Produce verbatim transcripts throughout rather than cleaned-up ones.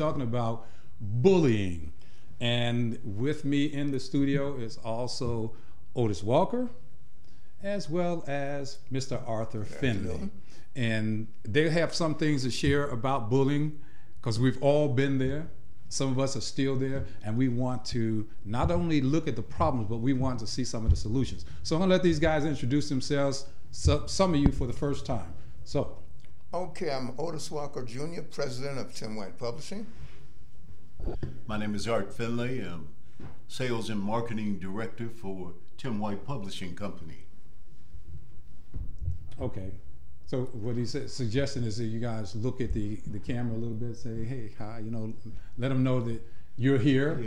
talking about bullying. And with me in the studio is also Otis Walker, as well as Mister Arthur Finley. And they have some things to share about bullying, because we've all been there. Some of us are still there, and we want to not only look at the problems, but we want to see some of the solutions. So I'm gonna let these guys introduce themselves, so, some of you for the first time. So. Okay, I'm Otis Walker Junior, president of Tim White Publishing. My name is Art Finley. I'm sales and marketing director for Tim White Publishing Company. Okay. So what he's suggesting is that you guys look at the, the camera a little bit, say, hey, hi, you know, let them know that you're here.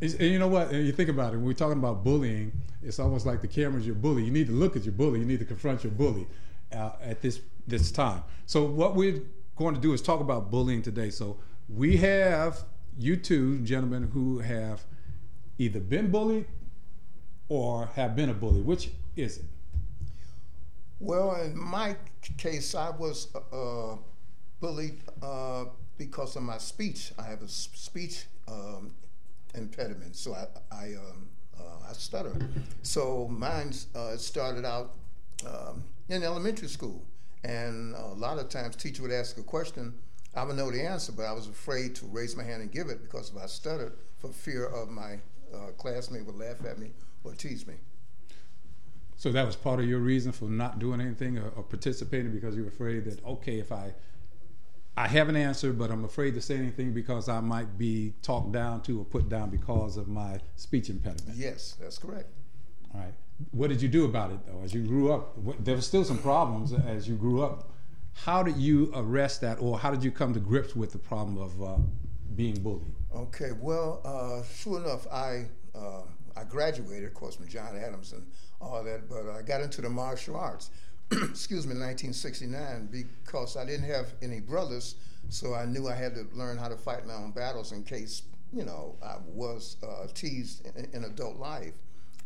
Yeah. And you know what, and you think about it, when we're talking about bullying, it's almost like the camera's your bully. You need to look at your bully, you need to confront your bully uh, at this, this time. So what we're going to do is talk about bullying today. So we have you two gentlemen who have either been bullied or have been a bully. Which is it? Well, in my case, I was uh, bullied uh, because of my speech. I have a speech um, impediment, so I I, um, uh, I stutter. So mine uh, started out um, in elementary school, and a lot of times teacher would ask a question. I would know the answer, but I was afraid to raise my hand and give it because if I stuttered, for fear of my uh, classmate would laugh at me or tease me. So that was part of your reason for not doing anything or, or participating, because you were afraid that, okay, if I I have an answer, but I'm afraid to say anything because I might be talked down to or put down because of my speech impediment. Yes, that's correct. All right. What did you do about it, though, as you grew up? What, there were still some problems as you grew up. How did you arrest that, or how did you come to grips with the problem of uh, being bullied? Okay, well, uh, sure enough, I... Uh, I graduated, of course, from John Adams and all that, but I got into the martial arts, excuse me, in nineteen sixty-nine, because I didn't have any brothers, so I knew I had to learn how to fight my own battles in case, you know, I was uh, teased in, in adult life.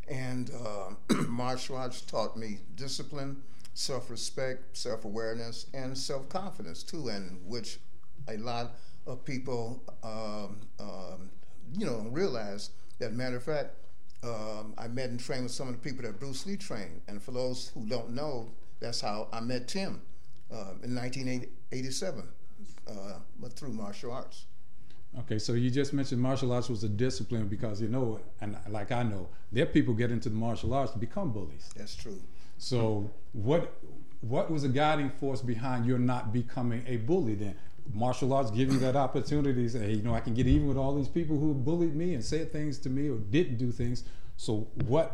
And uh, martial arts taught me discipline, self-respect, self-awareness, and self-confidence, too, and which a lot of people, um, um, you know, realize that, matter of fact, Um, I met and trained with some of the people that Bruce Lee trained. And for those who don't know, that's how I met Tim uh, in nineteen eighty-seven, uh, but through martial arts. Okay, so you just mentioned martial arts was a discipline because, you know, and like I know, there are people get into the martial arts to become bullies. That's true. So what what was the guiding force behind your not becoming a bully then? Martial arts give you that opportunity to say, hey, you know, I can get even with all these people who bullied me and said things to me or didn't do things. So what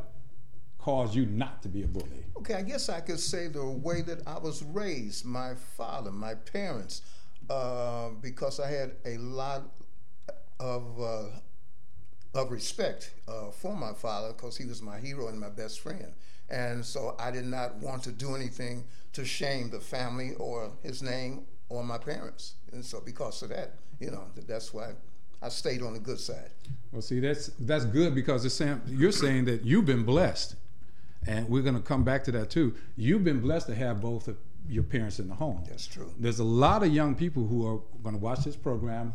caused you not to be a bully? Okay, I guess I could say the way that I was raised, my father, my parents, uh, because I had a lot of uh, of respect uh, for my father because he was my hero and my best friend. And so I did not want to do anything to shame the family or his name or my parents. And so because of that, you know, that's why I stayed on the good side. Well, see, that's that's good because it's saying, you're saying that you've been blessed, and we're going to come back to that too. You've been blessed to have both of your parents in the home. That's true. There's a lot of young people who are going to watch this program,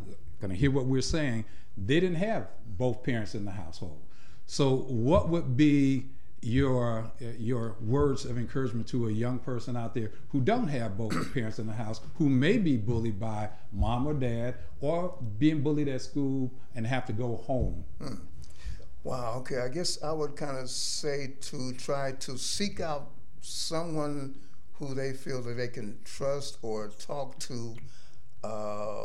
going to hear what we're saying. They didn't have both parents in the household. So what would be your your words of encouragement to a young person out there who don't have both parents in the house, who may be bullied by mom or dad, or being bullied at school and have to go home? Hmm. Wow, okay, I guess I would kind of say to try to seek out someone who they feel that they can trust or talk to, uh,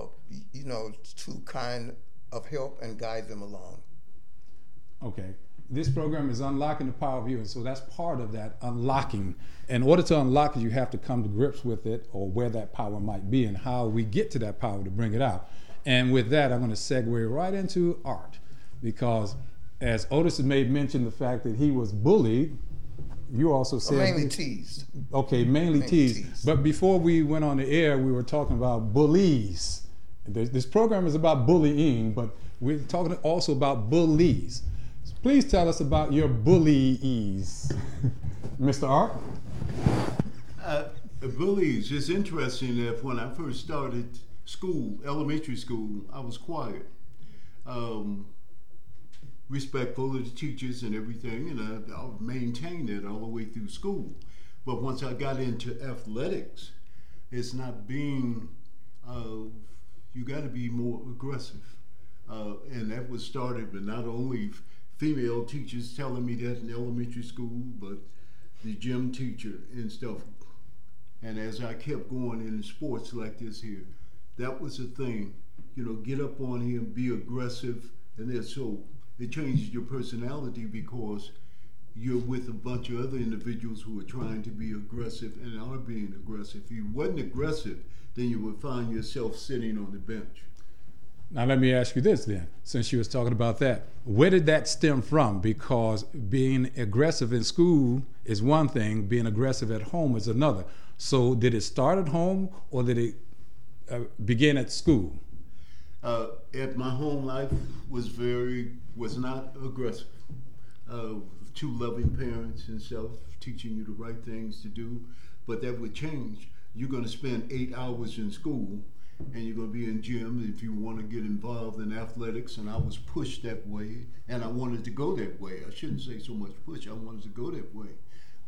you know, to kind of help and guide them along. Okay. This program is unlocking the power of you, and so that's part of that unlocking. In order to unlock it, you have to come to grips with it or where that power might be and how we get to that power to bring it out. And with that, I'm going to segue right into art, because as Otis made mention the fact that he was bullied, you also said... Well, mainly teased. Okay, mainly, mainly teased. teased. But before we went on the air, we were talking about bullies. This program is about bullying, but we're talking also about bullies. Please tell us about your bullies, Mister Art. Uh, bullies, it's interesting that when I first started school, elementary school, I was quiet, um, respectful of the teachers and everything, and I, I maintained it all the way through school. But once I got into athletics, it's not being, uh, you got to be more aggressive. Uh, and that was started with not only female teachers telling me that in elementary school, but the gym teacher and stuff. And as I kept going in sports like this here, that was the thing, you know, get up on him, be aggressive, and then so it changes your personality because you're with a bunch of other individuals who are trying to be aggressive and are being aggressive. If you wasn't aggressive, then you would find yourself sitting on the bench. Now, let me ask you this then, since she was talking about that. Where did that stem from? Because being aggressive in school is one thing, being aggressive at home is another. So did it start at home or did it uh, begin at school? Uh, at my home life was very, was not aggressive. Uh, two loving parents and self teaching you the right things to do, but that would change. You're gonna spend eight hours in school and you're going to be in gym if you want to get involved in athletics. And I was pushed that way, and I wanted to go that way. I shouldn't say so much push. I wanted to go that way.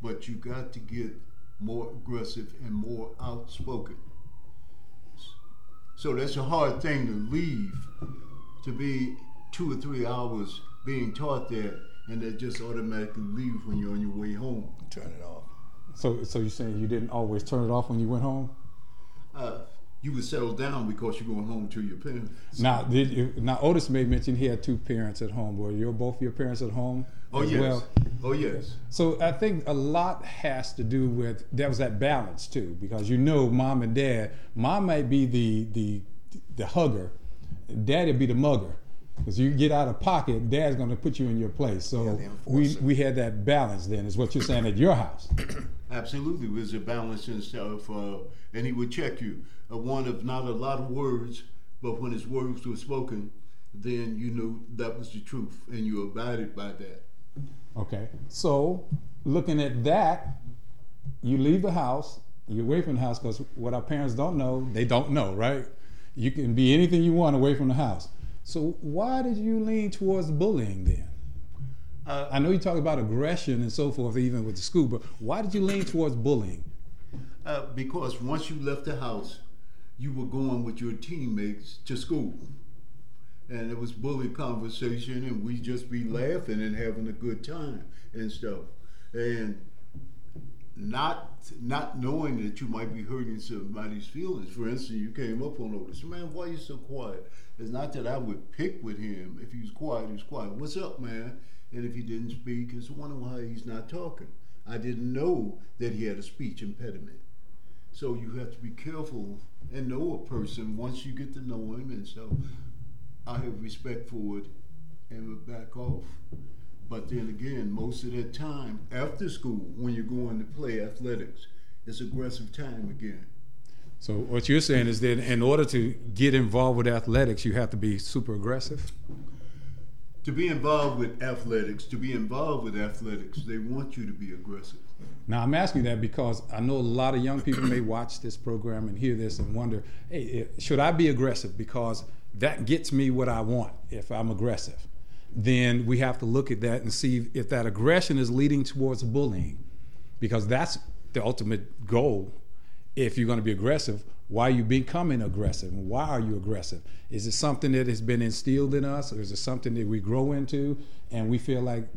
But you got to get more aggressive and more outspoken. So that's a hard thing to leave, to be two or three hours being taught that, and that just automatically leaves when you're on your way home. Turn it off. So, so you're saying you didn't always turn it off when you went home? Uh, You would settle down because you're going home to your parents. Now, did you, now Otis made mention he had two parents at home. Were your both your parents at home? Oh as yes. Well? Oh yes. So I think a lot has to do with there was that balance too, because you know, mom and dad, mom might be the the the hugger, daddy would be the mugger. Because you get out of pocket, dad's going to put you in your place. So yeah, we we had that balance then, is what you're saying at your house. Absolutely, it was a balance and stuff, uh, and he would check you. Uh, one of not a lot of words, but when his words were spoken, then you knew that was the truth, and you abided by that. Okay, so looking at that, you leave the house, you're away from the house, because what our parents don't know, they don't know, right? You can be anything you want away from the house. So why did you lean towards bullying then? Uh, I know you talk about aggression and so forth, even with the school, but why did you lean towards bullying? Uh, because once you left the house, you were going with your teammates to school. And it was bully conversation, and we'd just be laughing and having a good time and stuff. And not not knowing that you might be hurting somebody's feelings. For instance, you came up on Otis, man, why are you so quiet? It's not that I would pick with him. If he was quiet, he was quiet. What's up, man? And if he didn't speak, it's wondering why he's not talking. I didn't know that he had a speech impediment. So you have to be careful and know a person once you get to know him. And so I have respect for it and would back off. But then again, most of that time after school, when you're going to play athletics, it's aggressive time again. So what you're saying is that in order to get involved with athletics, you have to be super aggressive? To be involved with athletics, to be involved with athletics, they want you to be aggressive. Now, I'm asking that because I know a lot of young people may watch this program and hear this and wonder, hey, should I be aggressive? Because that gets me what I want if I'm aggressive. Then we have to look at that and see if that aggression is leading towards bullying, because that's the ultimate goal. If you're going to be aggressive, why are you becoming aggressive? Why are you aggressive? Is it something that has been instilled in us, or is it something that we grow into and we feel like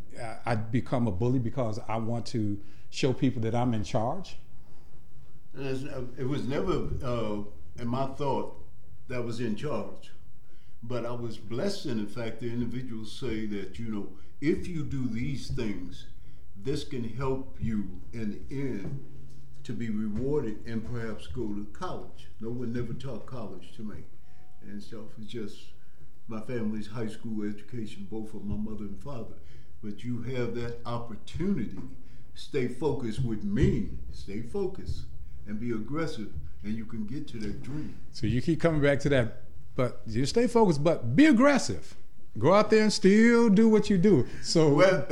I become a bully because I want to show people that I'm in charge? It was never uh, in my thought that I was in charge, but I was blessed in the fact that individuals say that, you know, if you do these things, this can help you in the end to be rewarded and perhaps go to college. No one never taught college to me. And so it's just my family's high school education, both of my mother and father. But you have that opportunity. Stay focused with me. Stay focused and be aggressive, and you can get to that dream. So you keep coming back to that, but you stay focused, but be aggressive. Go out there and still do what you do. So, well,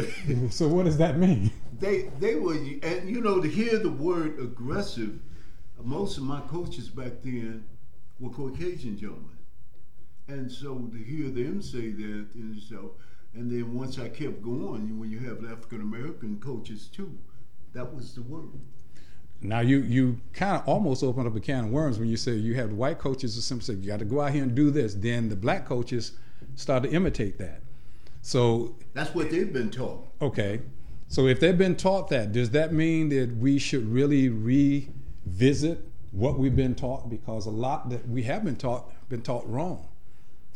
so what does that mean? They they were, and you know, to hear the word aggressive, most of my coaches back then were Caucasian gentlemen. And so to hear them say that, and so, and then once I kept going, when you have African American coaches too, that was the word. Now you you kind of almost opened up a can of worms when you say you have white coaches who simply say you got to go out here and do this. Then the black coaches start to imitate that. So that's what they've been taught. Okay, so if they've been taught that, does that mean that we should really revisit what we've been taught? Because a lot that we have been taught been taught wrong.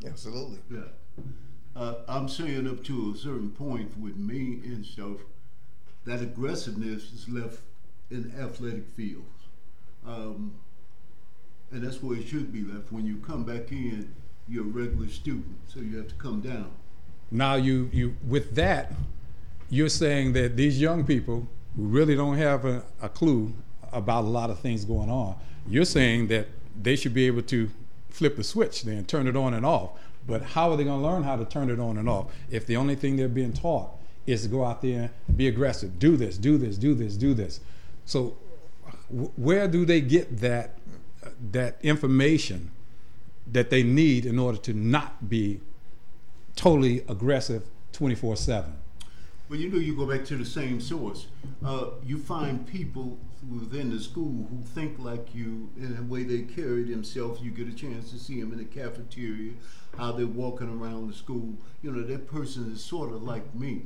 Absolutely. Yeah, uh, I'm saying up to a certain point with me and stuff, that aggressiveness is left in athletic fields, um, and that's where it should be left. When you come back in, you're a regular student, so you have to come down. Now, you you with that, you're saying that these young people who really don't have a, a clue about a lot of things going on, you're saying that they should be able to flip the switch then, turn it on and off. But how are they going to learn how to turn it on and off if the only thing they're being taught is to go out there and be aggressive, do this, do this, do this, do this? So w- where do they get that uh, that information that they need in order to not be totally aggressive twenty-four seven? Well, you know, you go back to the same source. Uh, you find people within the school who think like you in the way they carry themselves. You get a chance to see them in the cafeteria, how they're walking around the school. You know, that person is sort of like me.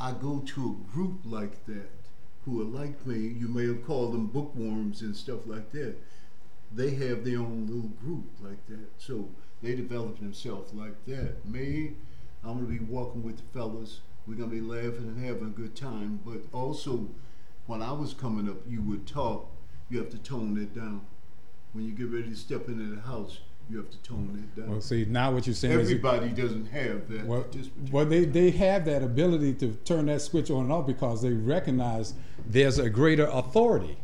I go to a group like that who are like me. You may have called them bookworms and stuff like that. They have their own little group like that. So they develop themselves like that. Me, I'm going to be walking with the fellas. We're going to be laughing and having a good time. But also, when I was coming up, you would talk. You have to tone that down. When you get ready to step into the house, you have to tone that down. Well, see, now what you're saying Everybody is... Everybody doesn't have that. Well, well they, they have that ability to turn that switch on and off because they recognize there's a greater authority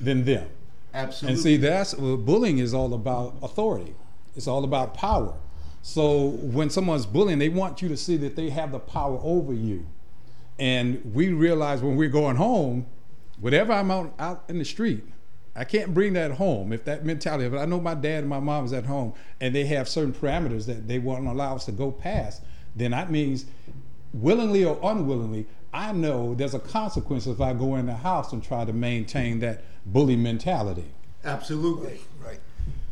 than them. Absolutely. And see, that's what bullying is all about, authority. It's all about power. So when someone's bullying, they want you to see that they have the power over you. And we realize when we're going home, whatever I'm out, out in the street, I can't bring that home. If that mentality, but I know my dad and my mom is at home and they have certain parameters that they won't allow us to go past, then that means willingly or unwillingly, I know there's a consequence if I go in the house and try to maintain that bully mentality. Absolutely. Right.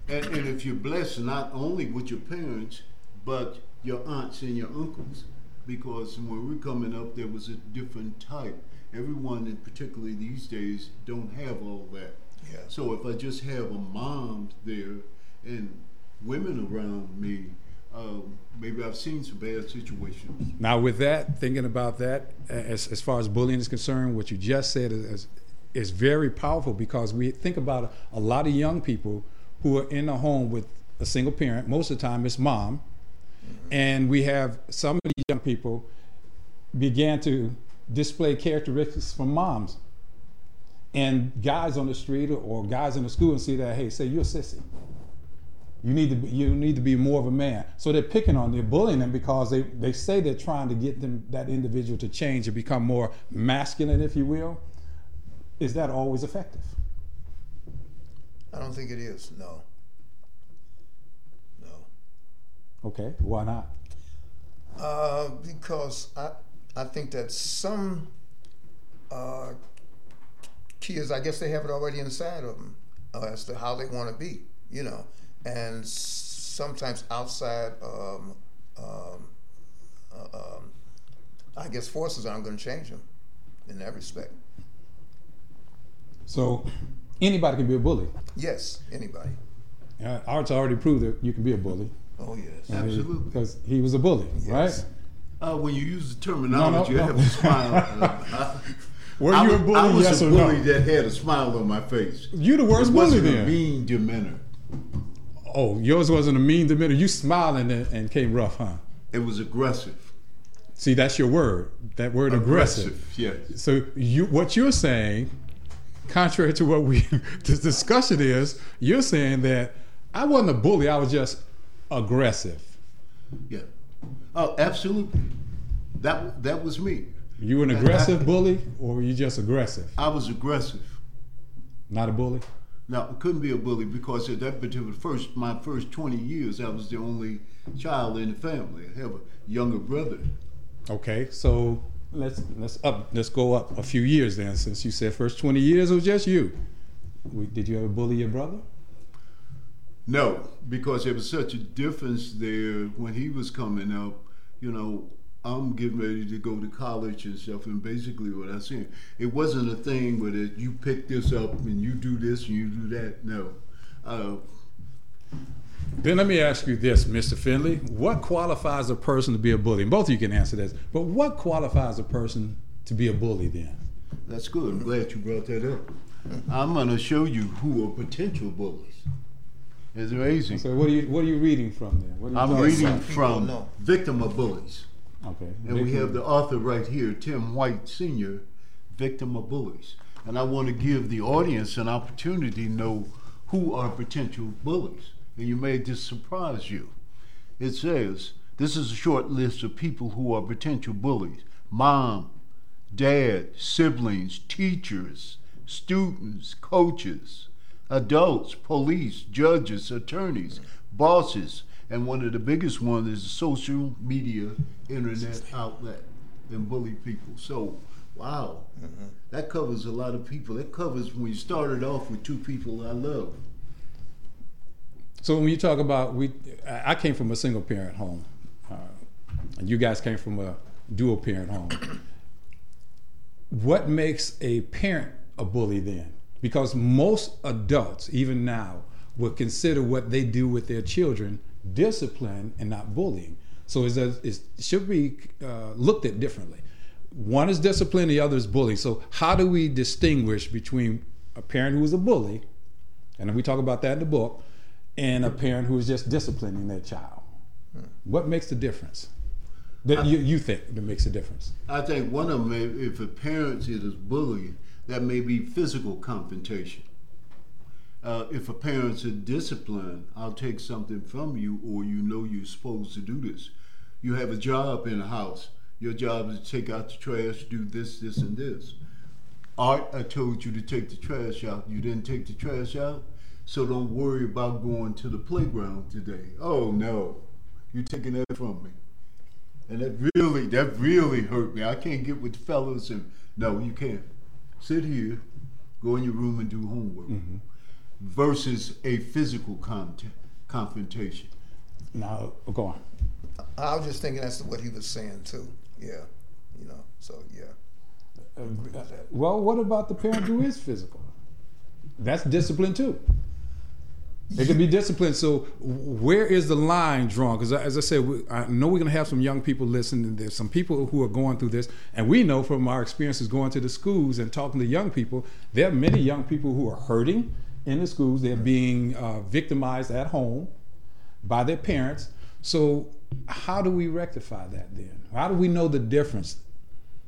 And, and if you're blessed not only with your parents, but your aunts and your uncles, because when we were coming up, there was a different type. Everyone, and particularly these days, don't have all that. Yeah. So if I just have a mom there and women around me, uh, maybe I've seen some bad situations. Now with that, thinking about that, as, as far as bullying is concerned, what you just said is, is very powerful because we think about a, a lot of young people who are in a home with a single parent. Most of the time it's mom. Mm-hmm. And we have some of the young people began to display characteristics from moms. And guys on the street or, or guys in the school and see that, hey, say you're a sissy. You need to be, you need to be more of a man. So they're picking on, they're bullying them because they, they say they're trying to get them, that individual to change and become more masculine, if you will. Is that always effective? I don't think it is, no. No. Okay, why not? Uh, because I I think that some uh, kids, I guess they have it already inside of them uh, as to how they want to be, you know. And sometimes outside, um, um, uh, um, I guess forces aren't going to change them in that respect. So... anybody can be a bully. Yes, anybody. Uh, Art's already proved that you can be a bully. Oh, yes. And absolutely. He, because he was a bully, yes. Right? Uh, when you use the terminology, no, no, no. I have to smile. Were you a bully, I was yes a bully no? That had a smile on my face. You the worst bully then. It wasn't a mean demeanor. Oh, yours wasn't a mean demeanor. You smiling and, and came rough, huh? It was aggressive. See, that's your word. That word aggressive. Aggressive, yes. So you, what you're saying... contrary to what we this discussion is, you're saying that I wasn't a bully, I was just aggressive. Yeah. Oh, absolutely. That that was me. You were an aggressive I, bully, or were you just aggressive? I was aggressive. Not a bully? Now, I couldn't be a bully because at that particular first, my first twenty years, I was the only child in the family. I have a younger brother. Okay, so let's let's up let's go up a few years then, since you said first twenty years it was just you. We, did you ever bully your brother? No, because there was such a difference there when he was coming up. You know, I'm getting ready to go to college and stuff, and basically what I seen, it wasn't a thing where that you pick this up and you do this and you do that. No. Uh, then let me ask you this, Mister Finley. What qualifies a person to be a bully? And both of you can answer this, but what qualifies a person to be a bully then? That's good. I'm glad you brought that up. I'm going to show you who are potential bullies. It's amazing. So what are you, what are you reading from there? What are you I'm reading from know. Victim of Bullies. Okay. And Victim. We have the author right here, Tim White Senior, Victim of Bullies. And I want to give the audience an opportunity to know who are potential bullies. And you may just surprise you. It says, this is a short list of people who are potential bullies. Mom, dad, siblings, teachers, students, coaches, adults, police, judges, attorneys, bosses, and one of the biggest ones is social media, internet outlet, and bully people. So, wow, mm-hmm. That covers a lot of people. That covers when you started off with two people I love. So when you talk about, we, I came from a single parent home. Uh, you guys came from a dual parent home. What makes a parent a bully then? Because most adults, even now, would consider what they do with their children discipline and not bullying. So it's a, it should be uh, looked at differently. One is discipline, the other is bullying. So how do we distinguish between a parent who is a bully, and we talk about that in the book, and a parent who is just disciplining their child? What makes the difference? That I, you, you think that makes a difference? I think one of them, if a parent is bullying, that may be physical confrontation. Uh, if a parent's a discipline, I'll take something from you, or you know you're supposed to do this. You have a job in the house. Your job is to take out the trash, do this, this, and this. Art, I told you to take the trash out. You didn't take the trash out, so don't worry about going to the playground today. Oh no, you're taking that from me. And that really, that really hurt me. I can't get with the fellas and, no, you can't. Sit here, go in your room and do homework, mm-hmm. versus a physical con- confrontation. Now, go on. I was just thinking that's what he was saying too. Yeah, you know, so yeah. Uh, uh, well, what about the parent who is physical? That's discipline too. It can be discipline. So where is the line drawn? Because as I said, we, I know we're going to have some young people listening. There's some people who are going through this. And we know from our experiences going to the schools and talking to young people, there are many young people who are hurting in the schools. They're being uh, victimized at home by their parents. So how do we rectify that then? How do we know the difference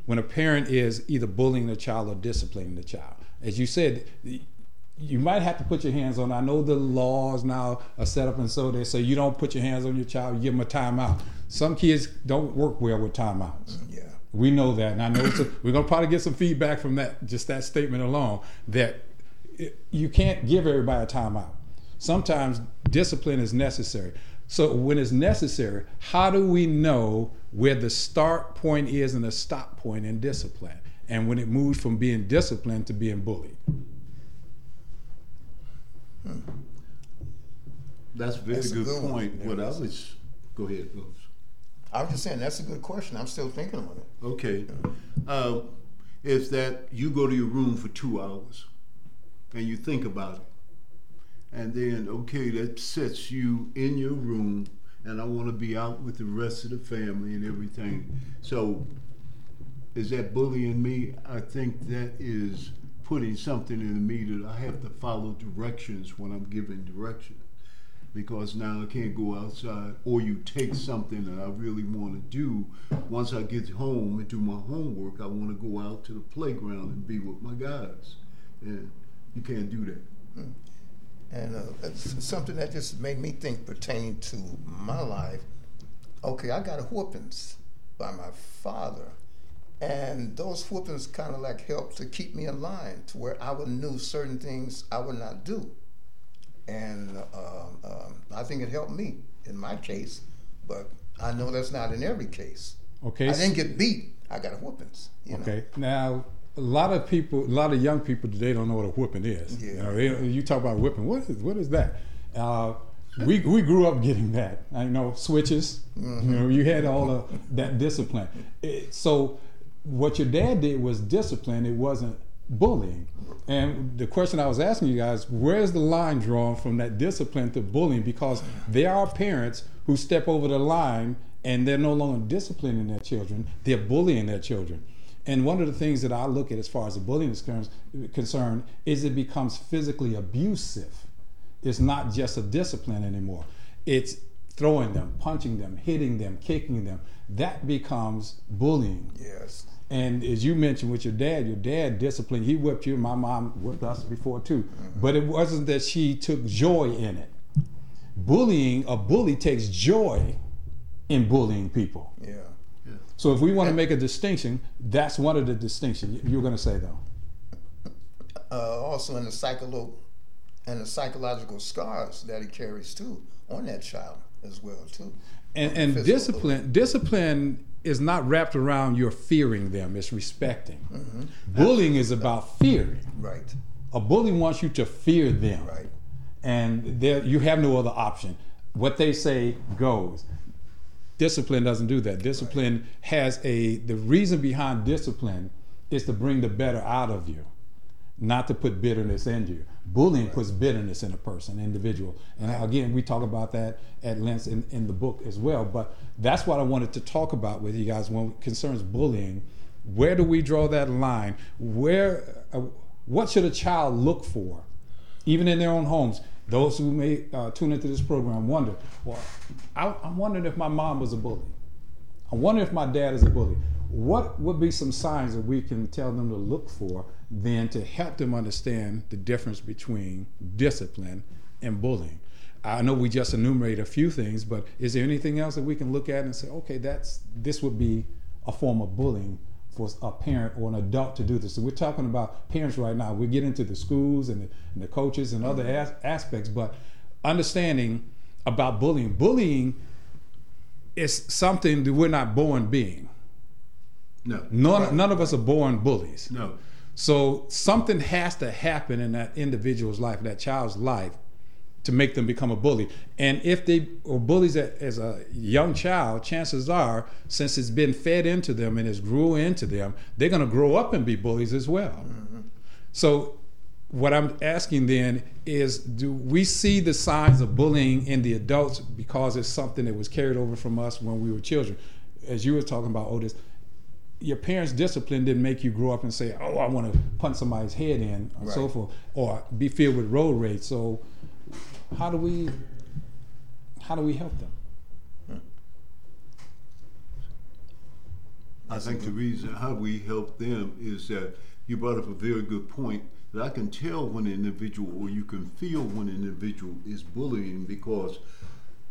when a parent is either bullying the child or disciplining the child? As you said, you might have to put your hands on. I know the laws now are set up and so they say you don't put your hands on your child, you give them a timeout. Some kids don't work well with timeouts. Yeah. We know that, and I know it's a, we're gonna probably get some feedback from that, just that statement alone, that it, you can't give everybody a timeout. Sometimes discipline is necessary. So when it's necessary, how do we know where the start point is and the stop point in discipline? And when it moves from being disciplined to being bullied? Hmm. That's a very that's good, a good point. What I was, go ahead, Bruce. I was just saying that's a good question. I'm still thinking on it. Okay, uh, is that you go to your room for two hours and you think about it, and then okay, that sets you in your room, and I want to be out with the rest of the family and everything. So, is that bullying me? I think that is putting something in me that I have to follow directions when I'm giving directions, because now I can't go outside, or you take something that I really want to do. Once I get home and do my homework, I want to go out to the playground and be with my guys, and you can't do that. And uh, that's something that just made me think pertaining to my life. Okay, I got a whoopings by my father, And those whoopings kind of like helped to keep me in line to where I would know certain things I would not do. And um, um, I think it helped me in my case, but I know that's not in every case. Okay. I didn't get beat. I got whoopings. You okay. Know? Now, a lot of people, a lot of young people today don't know what a whooping is. Yeah. You know, they, you talk about whooping. What is what is that? Uh, we we grew up getting that. I know switches. Mm-hmm. You know, you had all of that discipline. It, so. What your dad did was discipline, it wasn't bullying. And the question I was asking you guys, where's the line drawn from that discipline to bullying? Because there are parents who step over the line and they're no longer disciplining their children, they're bullying their children. And one of the things that I look at as far as the bullying is concerned is it becomes physically abusive. It's not just a discipline anymore. It's throwing them, punching them, hitting them, kicking them. That becomes bullying. Yes. And as you mentioned with your dad, your dad disciplined, he whipped you, my mom whipped us before too. Mm-hmm. But it wasn't that she took joy in it. Bullying, a bully takes joy in bullying people. Yeah. yeah. So if we want to make a distinction, that's one of the distinctions you were going to say though. Uh, also in the, psycholo- in the psychological scars that he carries too on that child as well too. And, and discipline, discipline is not wrapped around your fearing them; it's respecting. Mm-hmm. Bullying is about fearing. Right. A bully wants you to fear them. Right. And you have no other option. What they say goes. Discipline doesn't do that. Discipline right. has a the reason behind discipline is to bring the better out of you, not to put bitterness in you. Bullying right. puts bitterness in a person, individual. And again, we talk about that at length in, in the book as well. But that's what I wanted to talk about with you guys when it concerns bullying. Where do we draw that line? Where, uh, what should a child look for, even in their own homes? Those who may uh, tune into this program wonder, well, I, I'm wondering if my mom was a bully. I wonder if my dad is a bully. What would be some signs that we can tell them to look for then to help them understand the difference between discipline and bullying? I know we just enumerated a few things, but is there anything else that we can look at and say, okay, that's this would be a form of bullying for a parent or an adult to do this? So we're talking about parents right now. We're getting to the schools and the, and the coaches and other as- aspects, but understanding about bullying. Bullying is something that we're not born being. No. None, right. none of us are born bullies. No. So something has to happen in that individual's life, that child's life, to make them become a bully. And if they are bullies as a young child, chances are, since it's been fed into them and it's grew into them, they're going to grow up and be bullies as well. Mm-hmm. So what I'm asking then is, do we see the signs of bullying in the adults because it's something that was carried over from us when we were children? As you were talking about, Otis, your parents' discipline didn't make you grow up and say, oh, I want to punch somebody's head in, or right. so forth, or be filled with road rage. So how do we how do we help them? I think the reason how we help them is that you brought up a very good point, that I can tell when an individual, or you can feel when an individual is bullying, because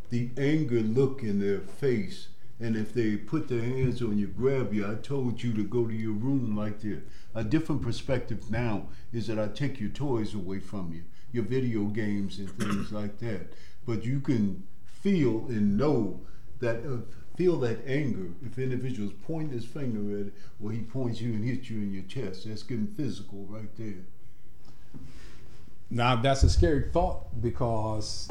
the anger look in their face. And if they put their hands on you, grab you, I told you to go to your room like this. A different perspective now is that I take your toys away from you, your video games and things like that. But you can feel and know that, uh, feel that anger. If individuals point his finger at it, or he points you and hits you in your chest, that's getting physical right there. Now, that's a scary thought, because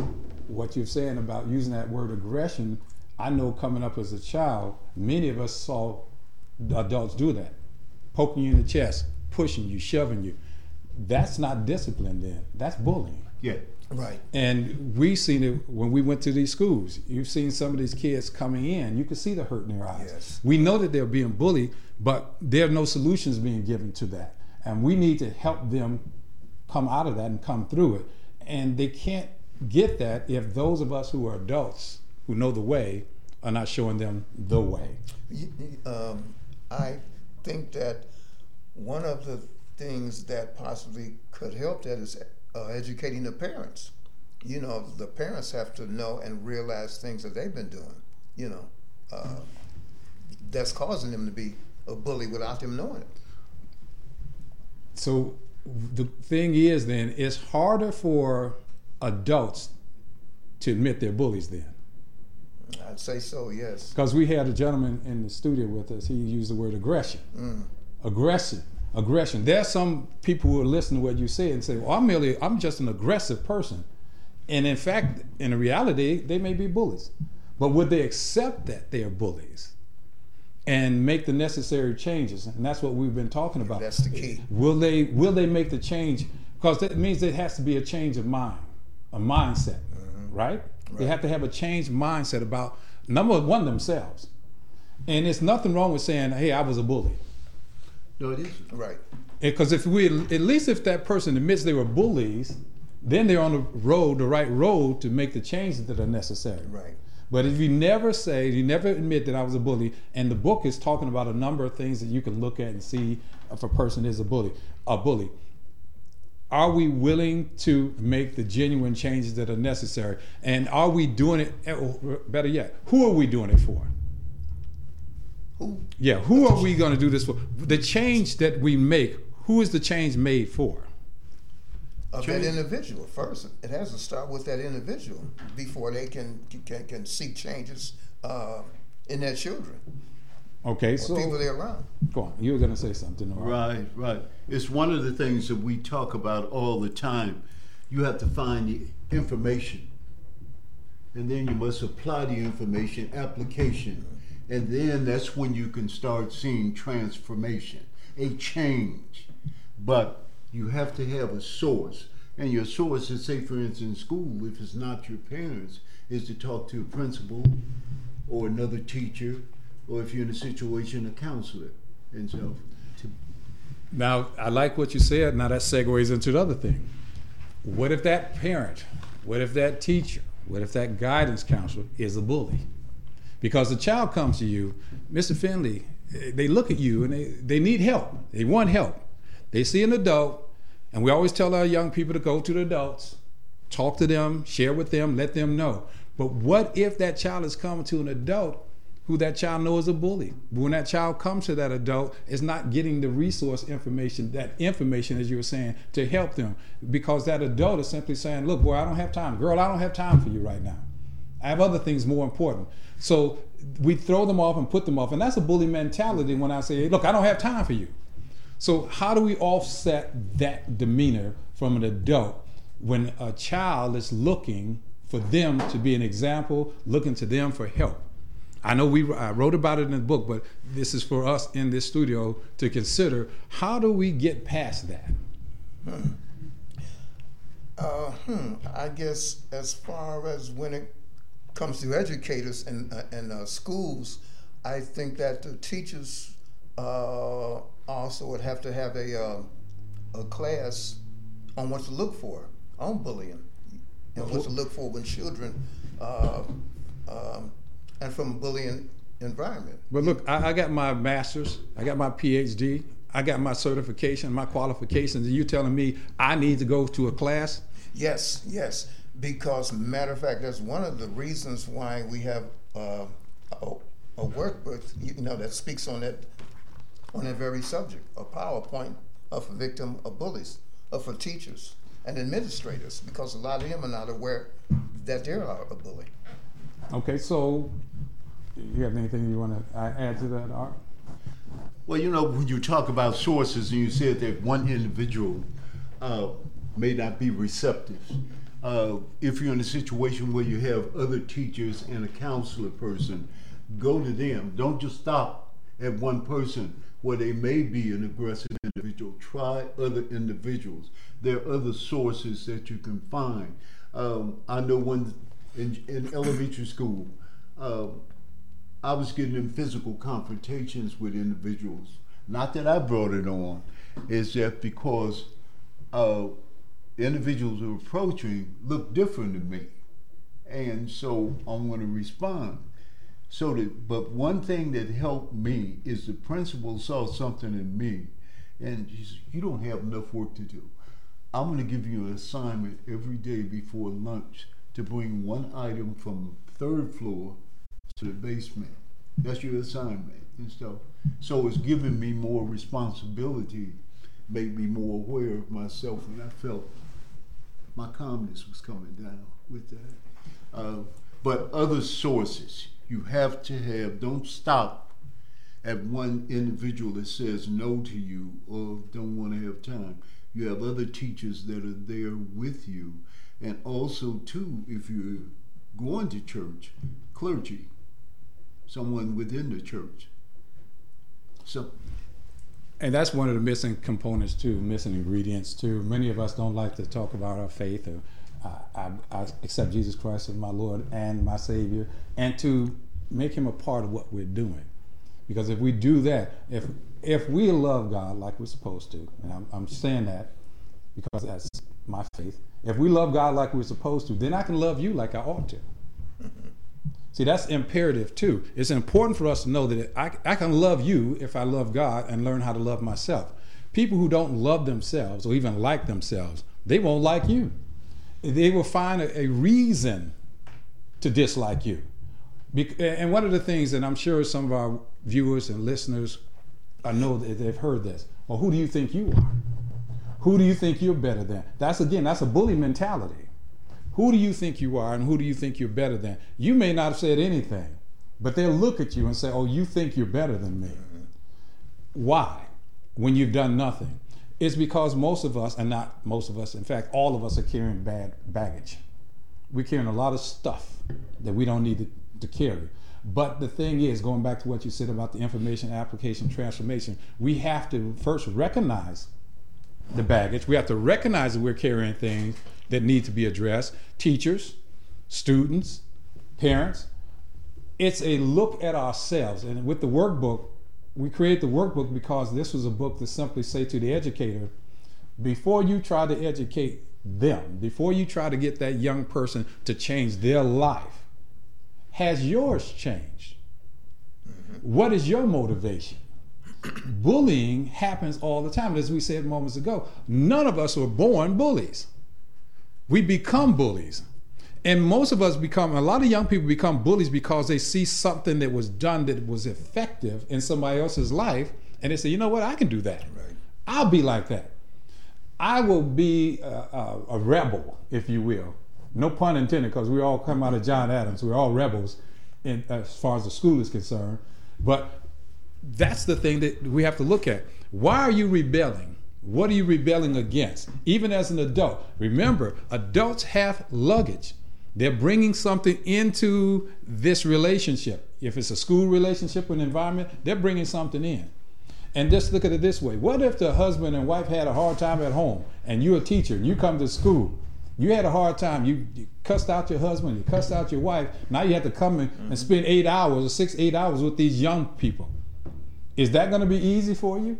what you're saying about using that word aggression, I know coming up as a child, many of us saw adults do that. Poking you in the chest, pushing you, shoving you. That's not discipline then. That's bullying. Yeah, right. And we seen it when we went to these schools. You've seen some of these kids coming in. You can see the hurt in their eyes. Yes. We know that they're being bullied, but there are no solutions being given to that. And we need to help them come out of that and come through it. And they can't get that if those of us who are adults who know the way are not showing them the way. Um, I think that one of the things that possibly could help that is uh, educating the parents. You know, the parents have to know and realize things that they've been doing, you know, uh, that's causing them to be a bully without them knowing it. So the thing is then, it's harder for adults to admit they're bullies then. I'd say so, yes. Because we had a gentleman in the studio with us, he used the word aggression. Mm. Aggression, aggression. There's some people who are listening to what you say and say, well, I'm merely, I'm just an aggressive person. And in fact, in reality, they may be bullies. But would they accept that they're bullies and make the necessary changes? And that's what we've been talking about. That's the key. Will they, will they make the change? Because that means there has to be a change of mind, a mindset, mm-hmm. right? Right. They have to have a changed mindset about, number one, themselves. And there's nothing wrong with saying, hey, I was a bully. No, it isn't. Right. Because if we, at least if that person admits they were bullies, then they're on the road, the right road to make the changes that are necessary. Right. But if you never say, you never admit that I was a bully, and the book is talking about a number of things that you can look at and see if a person is a bully, a bully. Are we willing to make the genuine changes that are necessary? And are we doing it, better yet, who are we doing it for? Who? Yeah, who are we going to do this for? The change that we make, who is the change made for? Of that individual first. It has to start with that individual before they can can, can seek changes uh, in their children. Okay, or so people they're around. Go on, you were going to say something. Right, right, right. It's one of the things that we talk about all the time. You have to find the information, and then you must apply the information, application, and then that's when you can start seeing transformation, a change. But you have to have a source, and your source is, say, for instance, school. If it's not your parents, is to talk to a principal or another teacher, or if you're in a situation, a counselor, and so. To now, I like what you said. Now that segues into the other thing. What if that parent, what if that teacher, what if that guidance counselor is a bully? Because the child comes to you, Mister Finley, they look at you and they, they need help. They want help. They see an adult, and we always tell our young people to go to the adults, talk to them, share with them, let them know. But what if that child is coming to an adult who that child knows is a bully? When that child comes to that adult, it's not getting the resource information, that information, as you were saying, to help them. Because that adult is simply saying, look, boy, I don't have time. Girl, I don't have time for you right now. I have other things more important. So we throw them off and put them off. And that's a bully mentality when I say, look, I don't have time for you. So how do we offset that demeanor from an adult when a child is looking for them to be an example, looking to them for help? I know we I wrote about it in the book, but this is for us in this studio to consider. How do we get past that? Hmm. Uh, hmm. I guess as far as when it comes to educators and uh, and uh, schools, I think that the teachers uh, also would have to have a uh, a class on what to look for on bullying and what to look for when children. Uh, um, And from a bullying environment. But look, I, I got my master's, I got my P H D, I got my certification, my qualifications, and you telling me I need to go to a class? Yes, yes. Because, matter of fact, that's one of the reasons why we have uh, a, a workbook, you know, that speaks on that on that very subject, a PowerPoint of a victim of bullies, of for teachers and administrators, because a lot of them are not aware that they are a bully. Okay, so you have anything you want to add to that, Art? Well, you know, when you talk about sources and you said that one individual uh, may not be receptive, uh, if you're in a situation where you have other teachers and a counselor person, go to them. Don't just stop at one person where they may be an aggressive individual. Try other individuals. There are other sources that you can find. Um, I know one... In, in elementary school, uh, I was getting in physical confrontations with individuals. Not that I brought it on, it's just because uh, individuals who were approaching looked different to me. And so I'm going to respond. So that, but one thing that helped me is the principal saw something in me and she said, you don't have enough work to do. I'm going to give you an assignment every day before lunch to bring one item from third floor to the basement. That's your assignment and stuff. So it's giving me more responsibility, made me more aware of myself, and I felt my calmness was coming down with that. Uh, but other sources, you have to have, don't stop at one individual that says no to you or don't want to have time. You have other teachers that are there with you. And also, too, if you're going to church, clergy, someone within the church. So, and that's one of the missing components, too, missing ingredients, too. Many of us don't like to talk about our faith, or I, I, I accept Jesus Christ as my Lord and my Savior, and to make him a part of what we're doing. Because if we do that, if if we love God like we're supposed to, and I'm, I'm saying that because that's my faith, if we love God like we're supposed to, then I can love you like I ought to. See, that's imperative too. It's important for us to know that I, I can love you if I love God and learn how to love myself. People who don't love themselves or even like themselves, they won't like you. They will find a, a reason to dislike you. Be- and one of the things, and I'm sure some of our viewers and listeners, I know that they've heard this. Well, who do you think you are? Who do you think you're better than? That's, again, that's a bully mentality. Who do you think you are, and who do you think you're better than? You may not have said anything, but they'll look at you and say, oh, you think you're better than me. Why? When you've done nothing. It's because most of us, and not most of us, in fact, all of us are carrying bad baggage. We're carrying a lot of stuff that we don't need to, to carry. But the thing is, going back to what you said about the information application transformation, we have to first recognize the baggage. We have to recognize that we're carrying things that need to be addressed. Teachers, students, parents. It's a look at ourselves. And with the workbook, we create the workbook because this was a book to simply say to the educator, before you try to educate them, before you try to get that young person to change their life, has yours changed? What is your motivation? Bullying happens all the time. As we said moments ago, none of us were born bullies. We become bullies. And most of us become, a lot of young people become bullies because they see something that was done that was effective in somebody else's life, and they say, you know what, I can do that. Right. I'll be like that. I will be a, a, a rebel, if you will. No pun intended, because we all come out of John Adams. We're all rebels in, as far as the school is concerned. But that's the thing that we have to look at. Why are you rebelling? What are you rebelling against? Even as an adult, remember, adults have luggage. They're bringing something into this relationship. If it's a school relationship or an environment, they're bringing something in. And just look at it this way. What if the husband and wife had a hard time at home, and you're a teacher and you come to school? You had a hard time. You, you cussed out your husband, you cussed out your wife. Now you have to come in and spend eight hours or six, eight hours with these young people. Is that going to be easy for you?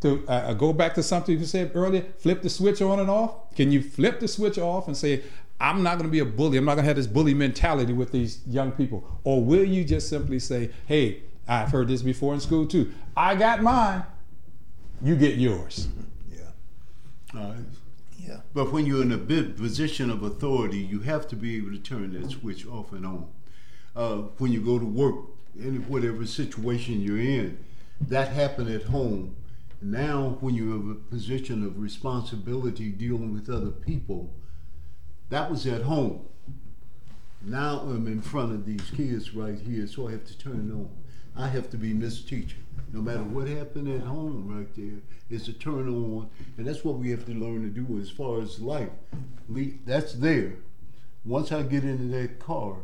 To uh, go back to something you said earlier, flip the switch on and off? Can you flip the switch off and say, I'm not going to be a bully. I'm not going to have this bully mentality with these young people. Or will you just simply say, hey, I've heard this before in school too. I got mine. You get yours. Mm-hmm. Yeah. Uh, yeah. But when you're in a big position of authority, you have to be able to turn that switch off and on. Uh, when you go to work, in whatever situation you're in, that happened at home. Now, when you're in a position of responsibility dealing with other people, that was at home. Now I'm in front of these kids right here, so I have to turn it on. I have to be Miss Teacher. No matter what happened at home right there, it's a turn on, and that's what we have to learn to do as far as life. That's there. Once I get into that car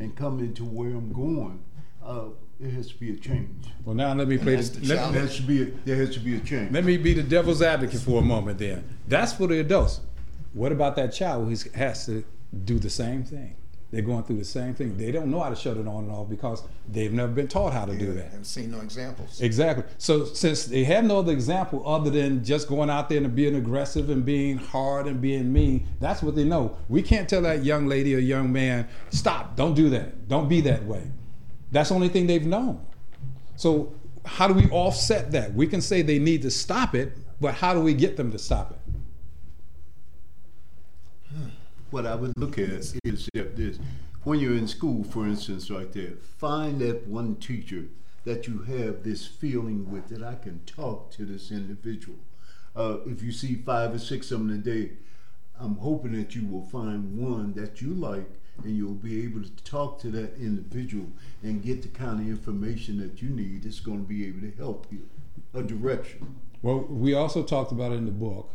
and come into where I'm going, uh, There has to be a change. Well, now let me play this. The let, there, has to be a, there has to be a change. Let me be the devil's advocate for a moment then. That's for the adults. What about that child who has to do the same thing? They're going through the same thing. They don't know how to shut it on and off because they've never been taught how to yeah, do that. They've seen no examples. Exactly. So since they have no other example other than just going out there and being aggressive and being hard and being mean, that's what they know. We can't tell that young lady or young man, stop, don't do that, don't be that way. That's the only thing they've known. So how do we offset that? We can say they need to stop it, but how do we get them to stop it? What I would look at is this. when you're in school, for instance, right there, find that one teacher that you have this feeling with, that I can talk to this individual. Uh, if you see five or six of them a day, I'm hoping that you will find one that you like, and you'll be able to talk to that individual and get the kind of information that you need that's going to be able to help you, a direction. Well, we also talked about it in the book,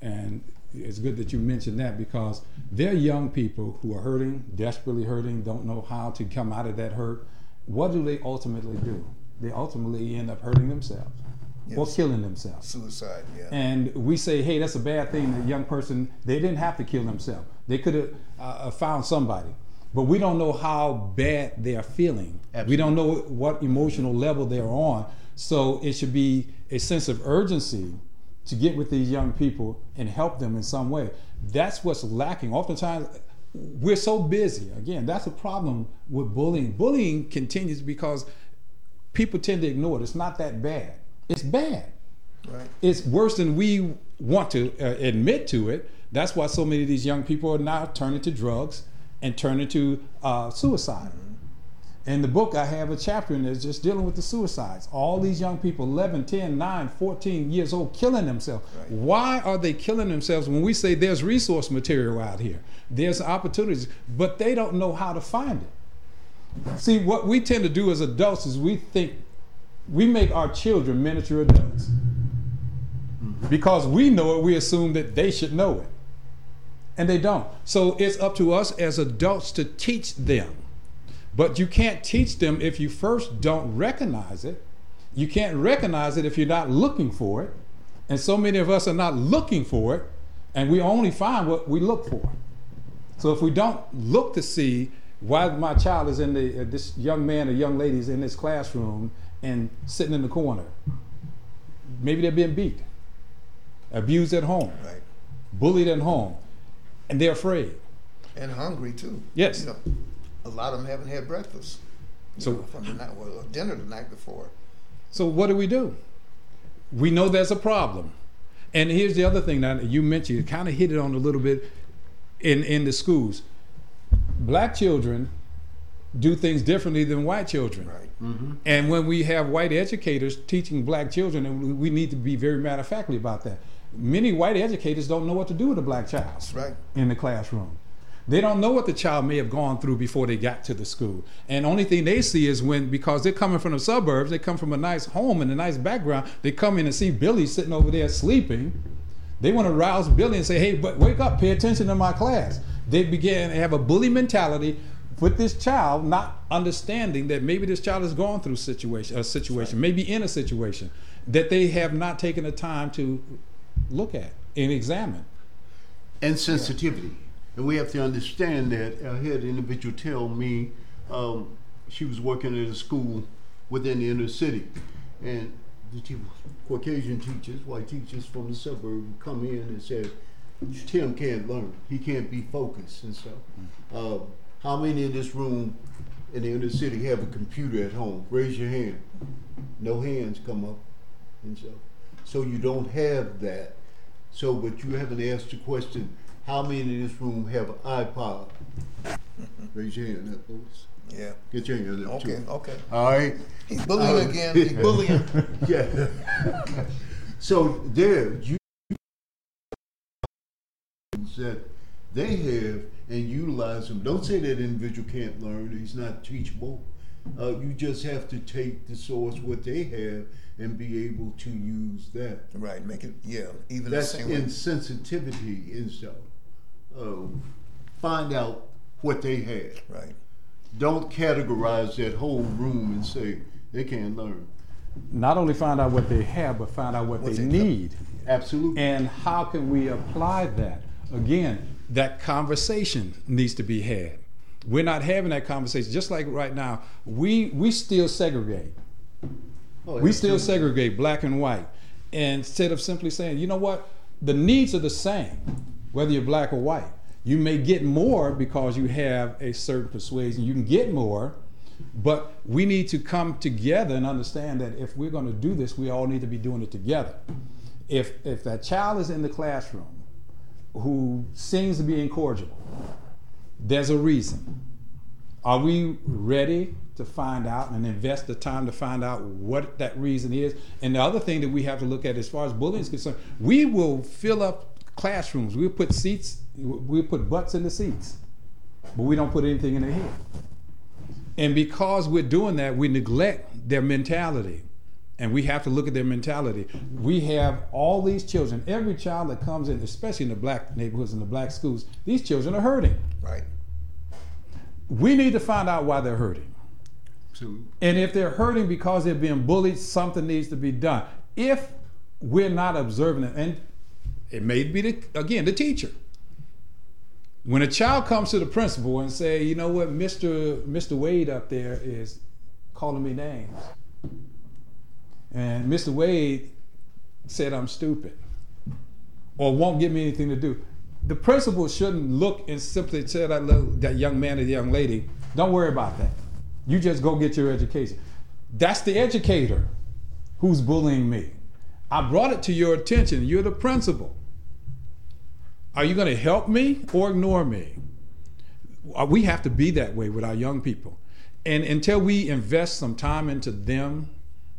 and it's good that you mentioned that, because they're young people who are hurting, desperately hurting, don't know how to come out of that hurt. What do they ultimately do? They ultimately end up hurting themselves. Yes. Or killing themselves. Suicide, yeah. And we say, hey, that's a bad thing. The young person, they didn't have to kill themselves. They could have uh, found somebody. But we don't know how bad they are feeling. Absolutely. We don't know what emotional level they're on. So it should be a sense of urgency to get with these young people and help them in some way. That's what's lacking. Oftentimes, we're so busy. Again, that's a problem with bullying. Bullying continues because people tend to ignore it. It's not that bad. It's bad. Right. It's worse than we want to uh, admit to it. That's why so many of these young people are now turning to drugs and turning to uh, suicide. Mm-hmm. In the book, I have a chapter in there just dealing with the suicides. All these young people, eleven, ten, nine, fourteen years old, killing themselves. Right. Why are they killing themselves when we say there's resource material out here? There's opportunities, but they don't know how to find it. See, what we tend to do as adults is we think, we make our children miniature adults. Because we know it, we assume that they should know it. And they don't. So it's up to us as adults to teach them. But you can't teach them if you first don't recognize it. You can't recognize it if you're not looking for it. And so many of us are not looking for it, and we only find what we look for. So if we don't look to see why my child is in the, uh, this young man or young lady is in this classroom and sitting in the corner. Maybe they're being beat, abused at home, right. Bullied at home, and they're afraid. And hungry too. Yes. You know, a lot of them haven't had breakfast. So know, from the night, well, dinner the night before. So what do we do? We know there's a problem. And here's the other thing that you mentioned, you kind of hit it on a little bit in, in the schools. Black children do things differently than white children. Right. Mm-hmm. And when we have white educators teaching black children, and we need to be very matter of factly about that. Many white educators don't know what to do with a black child. That's right. In the classroom. They don't know what the child may have gone through before they got to the school. And only thing they see is when, because they're coming from the suburbs, they come from a nice home and a nice background, they come in and see Billy sitting over there sleeping. They want to rouse Billy and say, hey, but wake up, pay attention to my class. They begin to have a bully mentality with this child, not understanding that maybe this child has gone through situation, a situation, maybe in a situation that they have not taken the time to look at and examine. And sensitivity. Yeah. And we have to understand that. I had an individual tell me um, she was working at a school within the inner city, and the t- Caucasian teachers, white teachers from the suburb would come in and say, Tim can't learn, he can't be focused and stuff. Uh, How many in this room in the inner city have a computer at home? Raise your hand. No hands come up. And so, so you don't have that. So, but you haven't asked the question, how many in this room have an iPod? Raise your hand up, folks. Yeah. Get your hand up, too. Okay, okay. All right. He's bullying uh, again. He's bullying. Yeah. So there, you that they have and utilize them. Don't say that individual can't learn, he's not teachable. Uh, you just have to take the source, what they have, and be able to use that. Right, make it, yeah. Even that's insensitivity and stuff. Uh, find out what they have. Right. Don't categorize that whole room and say they can't learn. Not only find out what they have, but find out what, what they, they need. Know. Absolutely. And how can we apply that? Again, that conversation needs to be had. We're not having that conversation. Just like right now, we we still segregate. Oh, we still segregate black and white. And instead of simply saying, you know what, the needs are the same, whether you're black or white. You may get more because you have a certain persuasion. You can get more, but we need to come together and understand that if we're going to do this, we all need to be doing it together. If if that child is in the classroom who seems to be incorrigible, there's a reason. Are we ready to find out and invest the time to find out what that reason is? And the other thing that we have to look at as far as bullying is concerned, we will fill up classrooms. We'll put seats, we'll put butts in the seats, but we don't put anything in their head. And because we're doing that, we neglect their mentality. And we have to look at their mentality. We have all these children, every child that comes in, especially in the black neighborhoods and the black schools, these children are hurting. Right. We need to find out why they're hurting. So, and if they're hurting because they're being bullied, something needs to be done. If we're not observing it, and it may be, the, again, the teacher. When a child comes to the principal and say, you know what, Mister Mister Wade up there is calling me names. And Mister Wade said I'm stupid or won't give me anything to do. The principal shouldn't look and simply tell that, little, that young man or the young lady, don't worry about that. You just go get your education. That's the educator who's bullying me. I brought it to your attention. You're the principal. Are you going to help me or ignore me? We have to be that way with our young people. And until we invest some time into them,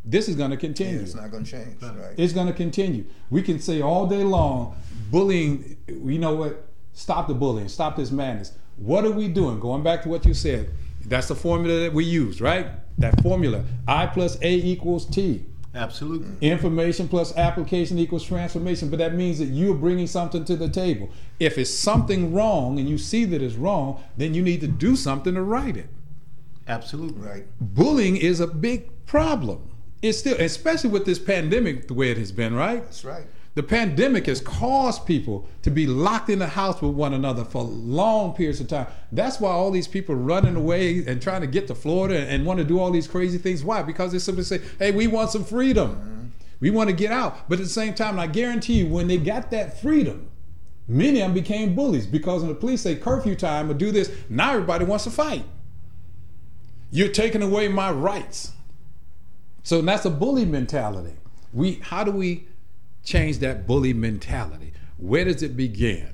this is going to continue. Yeah, it's not going to change. Right. It's going to continue. We can say all day long, bullying, you know what? Stop the bullying. Stop this madness. What are we doing? Going back to what you said, that's the formula that we use, right? That formula, I plus A equals T. Absolutely. Mm-hmm. Information plus application equals transformation, but that means that you're bringing something to the table. If it's something wrong and you see that it's wrong, then you need to do something to right it. Absolutely. Right. Bullying is a big problem. It's still, especially with this pandemic the way it has been, right? That's right. The pandemic has caused people to be locked in the house with one another for long periods of time. That's why all these people running away and trying to get to Florida and, and want to do all these crazy things. Why? Because they simply say, hey, we want some freedom. Mm-hmm. We want to get out. But at the same time, and I guarantee you, when they got that freedom, many of them became bullies because when the police say curfew time or do this, now everybody wants to fight. You're taking away my rights. So that's a bully mentality. We, how do we change that bully mentality? Where does it begin?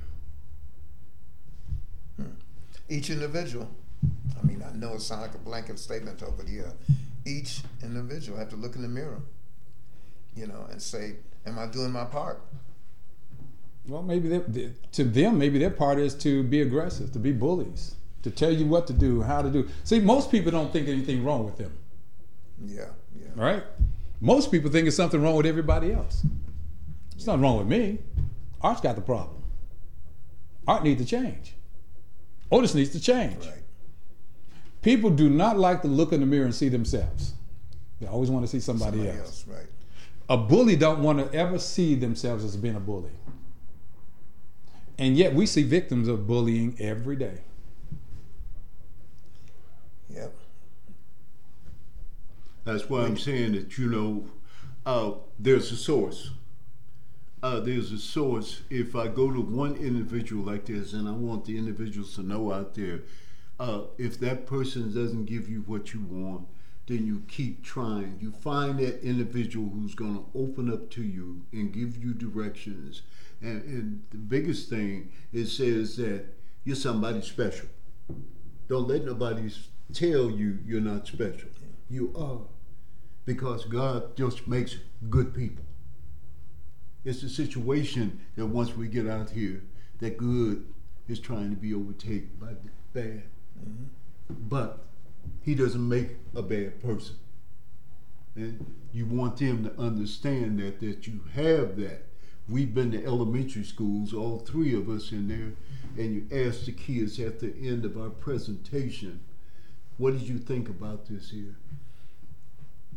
Each individual. I mean, I know it sounds like a blanket statement over here. Each individual have to look in the mirror, you know, and say, am I doing my part? Well, maybe they, to them, maybe their part is to be aggressive, to be bullies, to tell you what to do, how to do. See, most people don't think anything wrong with them. Yeah, yeah. Right? Most people think there's something wrong with everybody else. It's nothing wrong with me. Art's got the problem. Art needs to change. Otis needs to change. Right. People do not like to look in the mirror and see themselves. They always want to see somebody, somebody else. else right. A bully don't want to ever see themselves as being a bully. And yet we see victims of bullying every day. Yep. That's why I'm saying that, you know, uh, there's a source. Uh, there's a source. If I go to one individual like this, and I want the individuals to know out there, uh, if that person doesn't give you what you want, then you keep trying. You find that individual who's going to open up to you and give you directions. And, and the biggest thing, it says that you're somebody special. Don't let nobody tell you you're not special. You are. Because God just makes good people. It's the situation that once we get out here, that good is trying to be overtaken by bad. Mm-hmm. But he doesn't make a bad person. And you want them to understand that, that you have that. We've been to elementary schools, all three of us in there, and you ask the kids at the end of our presentation, what did you think about this here?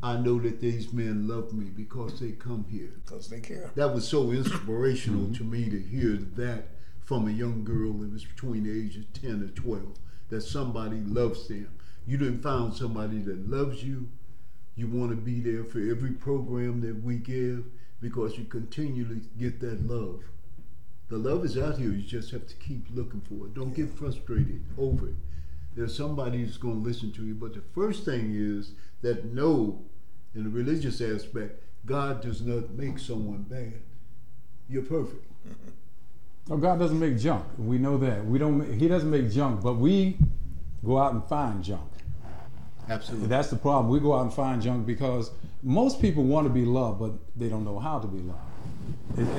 I know that these men love me because they come here. Because they care. That was so inspirational mm-hmm. to me to hear that from a young girl that was between the ages of ten or twelve, that somebody loves them. You done found somebody that loves you. You want to be there for every program that we give because you continually get that love. The love is out here. You just have to keep looking for it. Don't yeah. get frustrated over it. There's somebody who's going to listen to you. But the first thing is that no, in the religious aspect, God does not make someone bad. You're perfect. Oh, God doesn't make junk. We know that. We don't. He doesn't make junk, but we go out and find junk. Absolutely. That's the problem. We go out and find junk because most people want to be loved, but they don't know how to be loved.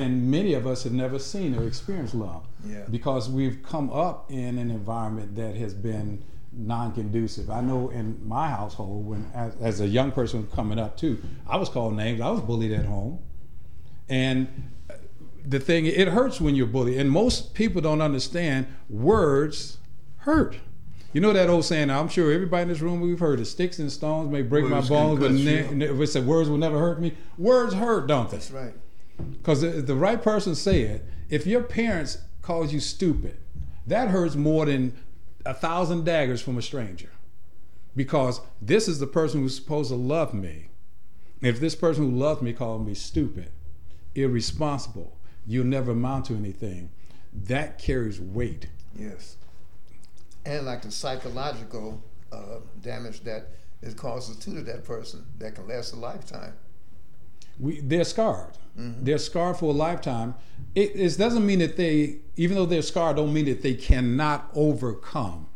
And many of us have never seen or experienced love yeah. because we've come up in an environment that has been non-conducive. I know in my household, when as, as a young person coming up too, I was called names. I was bullied at home. And the thing, it hurts when you're bullied. And most people don't understand words hurt. You know that old saying, I'm sure everybody in this room we've heard it, sticks and stones may break words my bones, but ne- ne- it's a, words will never hurt me. Words hurt, don't they? That's right. Because if the right person say it, if your parents calls you stupid, that hurts more than a thousand daggers from a stranger. Because this is the person who's supposed to love me. If this person who loved me called me stupid, irresponsible, you'll never amount to anything, that carries weight. Yes. And like the psychological uh, damage that it causes to that person that can last a lifetime. We, they're scarred. Mm-hmm. They're scarred for a lifetime. It, it doesn't mean that they, even though they're scarred, don't mean that they cannot overcome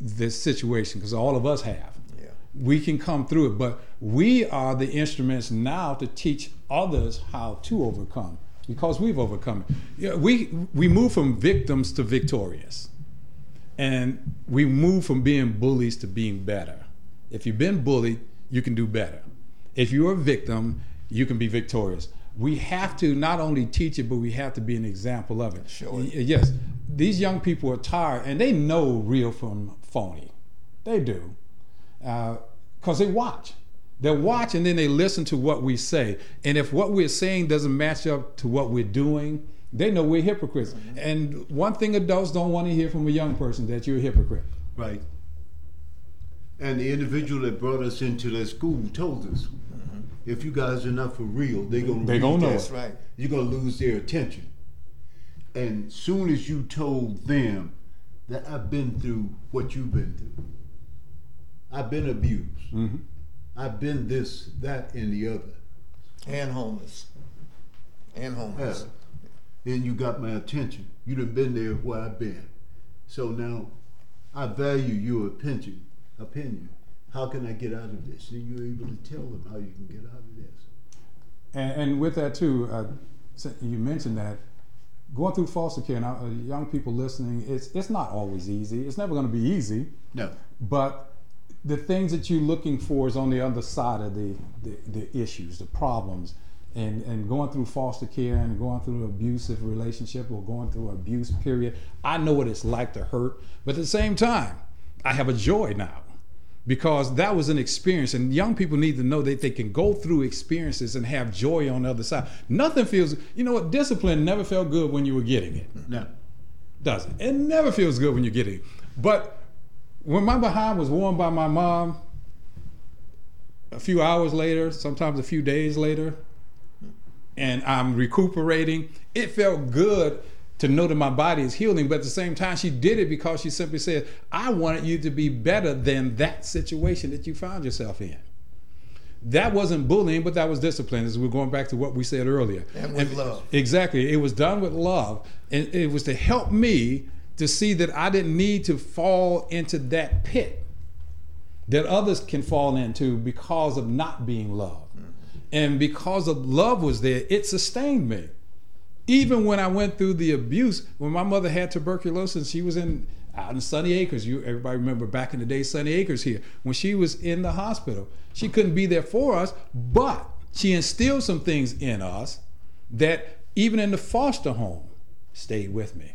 this situation, because all of us have. Yeah. We can come through it, but we are the instruments now to teach others how to overcome, because we've overcome it. We, we move from victims to victorious. And we move from being bullies to being better. If you've been bullied, you can do better. If you're a victim, you can be victorious. We have to not only teach it, but we have to be an example of it. Sure. Yes, these young people are tired, and they know real from phony. They do, uh, because they watch. They watch, and then they listen to what we say. And if what we're saying doesn't match up to what we're doing, they know we're hypocrites. Mm-hmm. And one thing adults don't want to hear from a young person, that you're a hypocrite. Right. And the individual that brought us into that school told us, mm-hmm. if you guys are not for real, they're going to lose their attention. Right. You're going to lose their attention. And soon as you told them that I've been through what you've been through, I've been abused, mm-hmm. I've been this, that, and the other. And homeless. And homeless. Yeah. Then you got my attention. You done been there where I've been. So now I value your opinion. Opinion. How can I get out of this? And you're able to tell them how you can get out of this. And, and with that too, uh, you mentioned that going through foster care, and uh, young people listening, it's it's not always easy. It's never going to be easy. No. But the things that you're looking for is on the other side of the the, the issues, the problems. And, and going through foster care and going through an abusive relationship or going through an abuse period, I know what it's like to hurt. But at the same time, I have a joy now, because that was an experience. And young people need to know that they can go through experiences and have joy on the other side. Nothing feels, you know what, discipline never felt good when you were getting it. No. Doesn't. It never feels good when you're getting it. But when my behind was worn by my mom, a few hours later, sometimes a few days later, and I'm recuperating, it felt good to know that my body is healing. But at the same time, she did it because she simply said, I wanted you to be better than that situation that you found yourself in. That wasn't bullying, but that was discipline, as we're going back to what we said earlier. And with and, love. Exactly. It was done with love. And it was to help me to see that I didn't need to fall into that pit that others can fall into because of not being loved. And because of love was there, it sustained me. Even when I went through the abuse, when my mother had tuberculosis, she was in out in Sunny Acres. You everybody remember back in the day, Sunny Acres here. When she was in the hospital, she couldn't be there for us, but she instilled some things in us that even in the foster home stayed with me.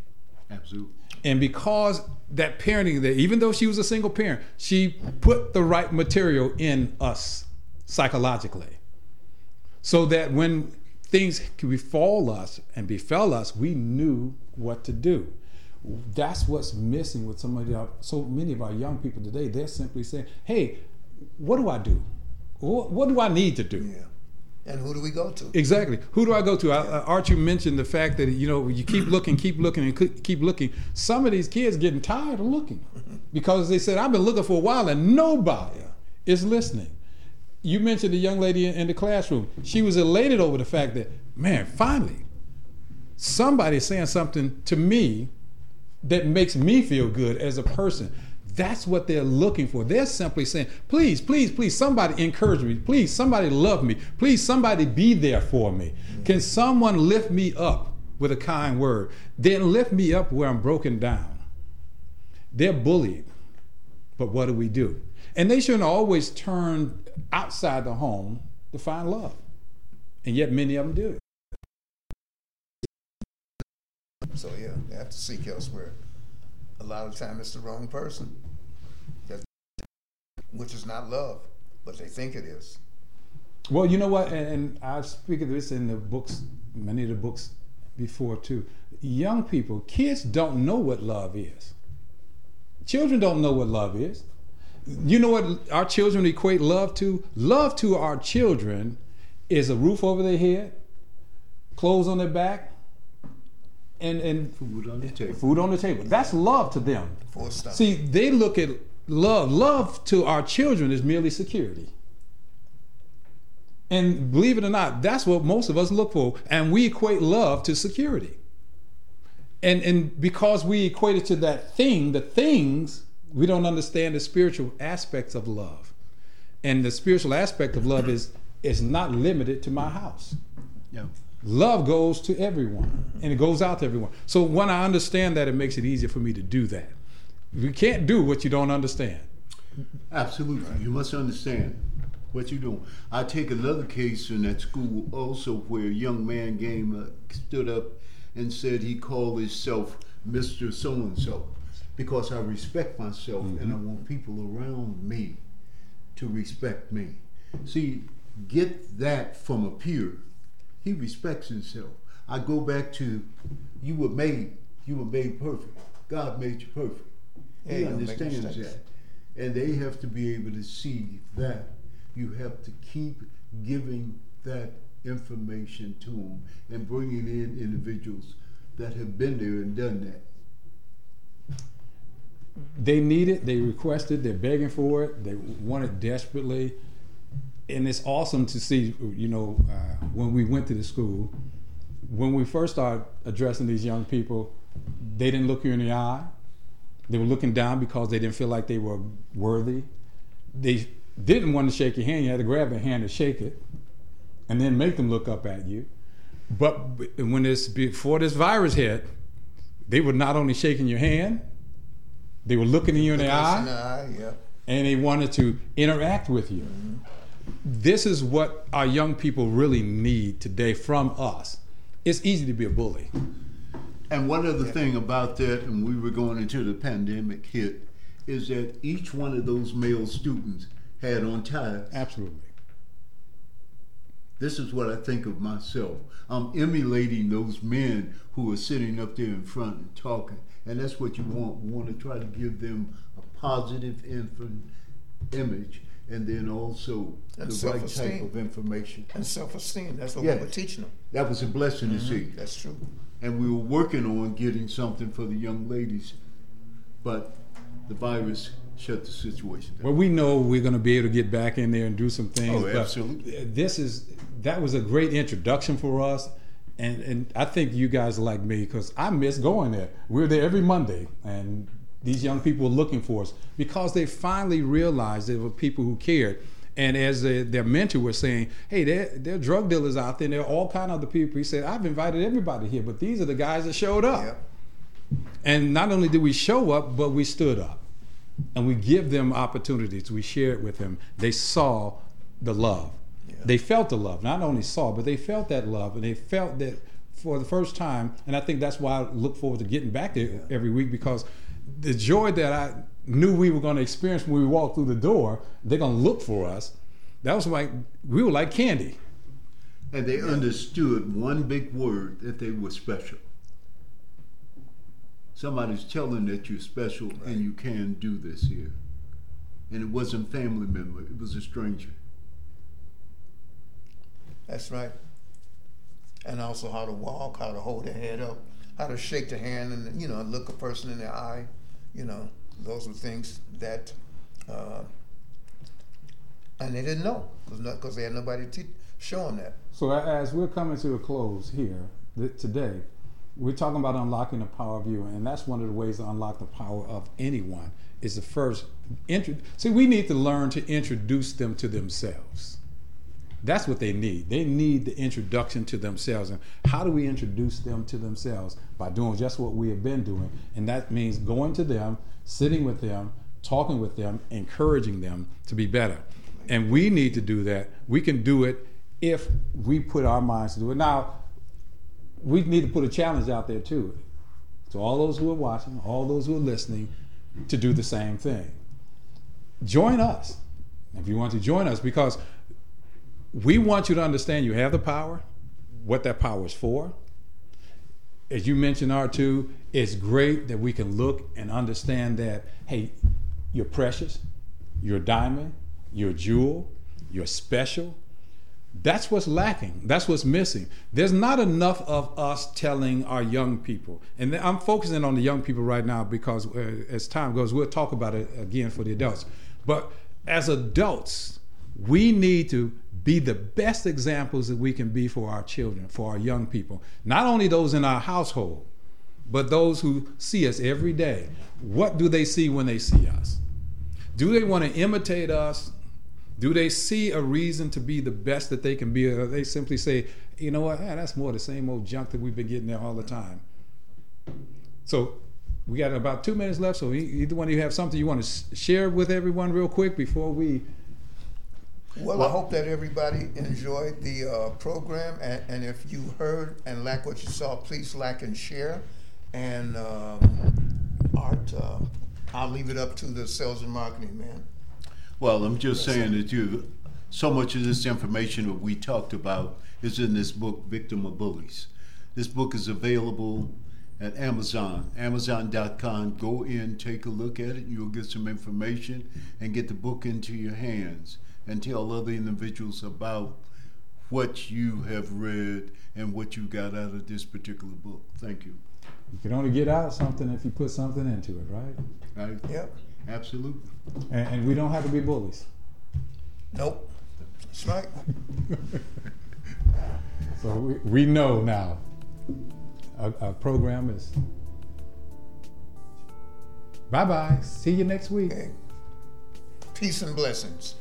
Absolutely. And because that parenting, that even though she was a single parent, she put the right material in us psychologically. So that when things befall us and befell us, we knew what to do. That's what's missing with some of our, so many of our young people today. They're simply saying, hey, what do I do? What, what do I need to do? Yeah. And who do we go to? Exactly. Who do I go to? I, uh, Art, you mentioned the fact that, you know, you keep looking, keep looking, and keep looking. Some of these kids getting tired of looking because they said, I've been looking for a while and nobody yeah. is listening. You mentioned the young lady in the classroom. She was elated over the fact that, man, finally, somebody's saying something to me that makes me feel good as a person. That's what they're looking for. They're simply saying, please, please, please, somebody encourage me. Please, somebody love me. Please, somebody be there for me. Mm-hmm. Can someone lift me up with a kind word? Then lift me up where I'm broken down. They're bullied, but what do we do? And they shouldn't always turn outside the home to find love, and yet many of them do. So yeah, they have to seek elsewhere. A lot of time it's the wrong person, which is not love, but they think it is. Well, you know what, and, and I speak of this in the books, many of the books before too. Young people, kids don't know what love is. Children don't know what love is. You know what our children equate love to? Love to our children is a roof over their head, clothes on their back, and, and food on the table. Food on the table. That's love to them. See, they look at love. Love to our children is merely security. And believe it or not, that's what most of us look for. And we equate love to security. And, and because we equate it to that thing, the things, we don't understand the spiritual aspects of love. And the spiritual aspect of love is is not limited to my house. No. Love goes to everyone, and it goes out to everyone. So when I understand that, it makes it easier for me to do that. You can't do what you don't understand. Absolutely. Right. You must understand what you're doing. I take another case in that school also where a young man came, uh, stood up and said he called himself Mister So-and-so. Because I respect myself, mm-hmm. and I want people around me to respect me. See, get that from a peer. He respects himself. I go back to, you were made, you were made perfect. God made you perfect. He yeah, understands that. And they have to be able to see that. You have to keep giving that information to them and bringing in individuals that have been there and done that. They need it, they request it, they're begging for it, they want it desperately. And it's awesome to see, you know, uh, when we went to the school, when we first started addressing these young people, they didn't look you in the eye. They were looking down because they didn't feel like they were worthy. They didn't want to shake your hand. You had to grab their hand and shake it and then make them look up at you. But when this, before this virus hit, they were not only shaking your hand, they were looking at you in the eye, in the eye yeah. and they wanted to interact with you. Mm-hmm. This is what our young people really need today from us. It's easy to be a bully. And one other yeah. thing about that, and we were going into the pandemic hit, is that each one of those male students had on ties. Absolutely. This is what I think of myself. I'm emulating those men who are sitting up there in front and talking. And that's what you want. We want to try to give them a positive infant image, and then also and the right type of information. And self-esteem. That's what yes. we were teaching them. That was a blessing mm-hmm. to see. That's true. And we were working on getting something for the young ladies, but the virus shut the situation down. Well, we know we're going to be able to get back in there and do some things. Oh, absolutely. This is that was a great introduction for us. And and I think you guys are like me, because I miss going there. We were there every Monday, and these young people were looking for us because they finally realized there were people who cared. And as a, their mentor was saying, hey, there, there are drug dealers out there, and there are all kind of other people. He said, I've invited everybody here, but these are the guys that showed up. Yeah. And not only did we show up, but we stood up. And we give them opportunities. We shared with them. They saw the love. They felt the love, not only saw, but they felt that love, and they felt that for the first time. And I think that's why I look forward to getting back there yeah. every week, because the joy that I knew we were going to experience when we walked through the door, they're going to look for us. That was like, we were like candy. And they yeah. understood one big word, that they were special. Somebody's telling that you're special right. and you can do this here. And it wasn't a family member, it was a stranger. That's right. And also how to walk, how to hold their head up, how to shake the hand and, you know, look a person in the eye. You know, those were things that, uh, and they didn't know because they had nobody to show them that. So as we're coming to a close here th- today, we're talking about unlocking the power of you, and that's one of the ways to unlock the power of anyone is the first. Intro- See, we need to learn to introduce them to themselves. That's what they need. They need the introduction to themselves. And how do we introduce them to themselves? By doing just what we have been doing. And that means going to them, sitting with them, talking with them, encouraging them to be better. And we need to do that. We can do it if we put our minds to do it. Now, we need to put a challenge out there too. To all those who are watching, all those who are listening, to do the same thing. Join us, if you want to join us, because we want you to understand you have the power, what that power is for. As you mentioned, R two, it's great that we can look and understand that, hey, you're precious, you're a diamond, you're a jewel, you're special. That's what's lacking. That's what's missing. There's not enough of us telling our young people. And I'm focusing on the young people right now because uh, as time goes, we'll talk about it again for the adults. But as adults, we need to be the best examples that we can be for our children, for our young people. Not only those in our household, but those who see us every day. What do they see when they see us? Do they want to imitate us? Do they see a reason to be the best that they can be? Or they simply say, you know what, ah, that's more the same old junk that we've been getting there all the time. So we got about two minutes left. So either one of you have something you want to share with everyone real quick before we... Well, I hope that everybody enjoyed the uh, program, and, and if you heard and like what you saw, please like and share. And um, Art, uh, I'll leave it up to the sales and marketing man. Well, I'm just saying that you, so much of this information that we talked about is in this book, Victim of Bullies. This book is available at Amazon, amazon dot com. Go in, take a look at it, you'll get some information, and get the book into your hands. And tell other individuals about what you have read and what you got out of this particular book. Thank you. You can only get out something if you put something into it, right? Right. Yep. Absolutely. And, and we don't have to be bullies. Nope. That's right. So we, we know now. Our, our program is... Bye-bye. See you next week. Okay. Peace and blessings.